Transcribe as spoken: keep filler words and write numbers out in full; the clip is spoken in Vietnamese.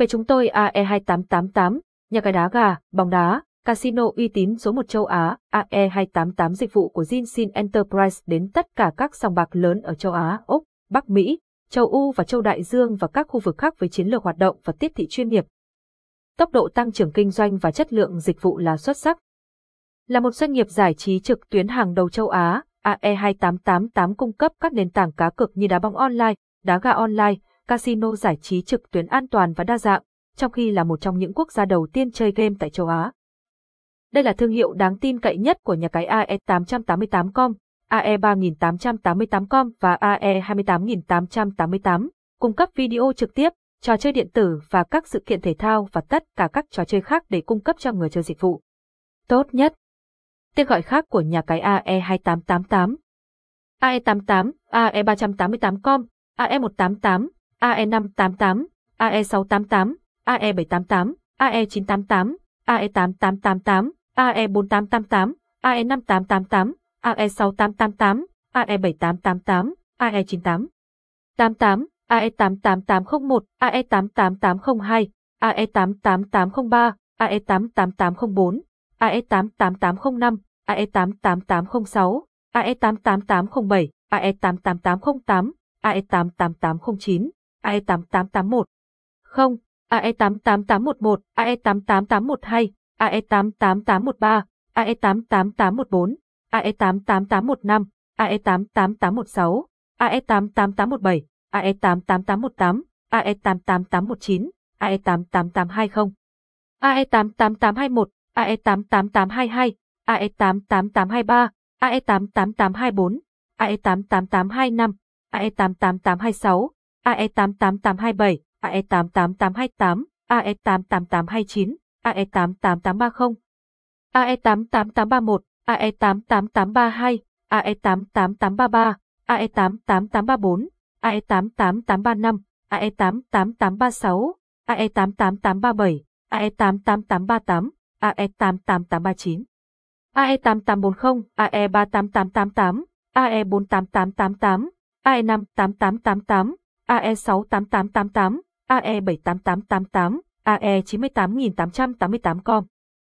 Về chúng tôi A E hai tám tám tám, nhà cái đá gà, bóng đá, casino uy tín số một châu Á, A E hai tám tám dịch vụ của Jinxin Enterprise đến tất cả các sòng bạc lớn ở châu Á, Úc, Bắc Mỹ, châu Âu và châu Đại Dương và các khu vực khác với chiến lược hoạt động và tiếp thị chuyên nghiệp. Tốc độ tăng trưởng kinh doanh và chất lượng dịch vụ là xuất sắc. Là một doanh nghiệp giải trí trực tuyến hàng đầu châu Á, A E hai tám tám tám cung cấp các nền tảng cá cược như đá bóng online, đá gà online, casino giải trí trực tuyến an toàn và đa dạng, trong khi là một trong những quốc gia đầu tiên chơi game tại châu Á. Đây là thương hiệu đáng tin cậy nhất của nhà cái A E tám tám tám chấm com, A E ba tám tám tám chấm com và A E hai tám tám tám tám, cung cấp video trực tiếp, trò chơi điện tử và các sự kiện thể thao và tất cả các trò chơi khác để cung cấp cho người chơi dịch vụ tốt nhất. Tên gọi khác của nhà cái A E hai tám tám tám: A E tám tám, A E ba tám tám chấm com, A E một tám tám, A E năm tám tám, A E sáu tám tám, A E bảy tám tám, A E chín tám tám, A E tám tám tám tám, A E bốn tám tám tám, A E năm tám tám tám, A E sáu tám tám tám, A E bảy tám tám tám, A E chín tám tám tám, A E tám tám tám không một, A E tám tám tám không hai, A E tám tám tám không ba, A E tám tám tám không bốn, A E tám tám tám không năm, A E tám tám tám không sáu, A E tám tám tám không bảy, A E tám tám tám không tám, A E tám tám tám không chín, A E tám tám tám một không, A E tám tám tám một một, A E tám tám tám một hai, A E tám tám tám một ba, A E tám tám tám một bốn, A E tám tám tám một năm, A E tám tám tám một sáu, A E tám tám tám một bảy, A E tám tám tám một tám, A E tám tám tám một chín, A E tám tám tám hai không, A E tám tám tám hai một, A E tám tám tám hai hai, A E tám tám tám hai ba, A E tám tám tám hai bốn, A E tám tám tám hai năm, A E tám tám tám hai sáu, A E tám tám tám hai bảy, A E tám tám tám hai tám, A E tám tám tám hai chín, A E tám tám tám ba không, A E tám tám tám ba một, A E tám tám tám ba hai, A E tám tám tám ba ba, A E tám tám tám ba bốn, A E tám tám tám ba năm, A E tám tám tám ba sáu, A E tám tám tám ba bảy, A E tám tám tám ba tám, A E tám tám tám ba chín, A E tám tám bốn không, A E ba tám tám tám tám, A E bốn tám tám tám tám, A E năm tám tám tám tám, A E sáu tám tám tám tám, A E bảy tám tám tám tám, A E chín tám tám tám tám com.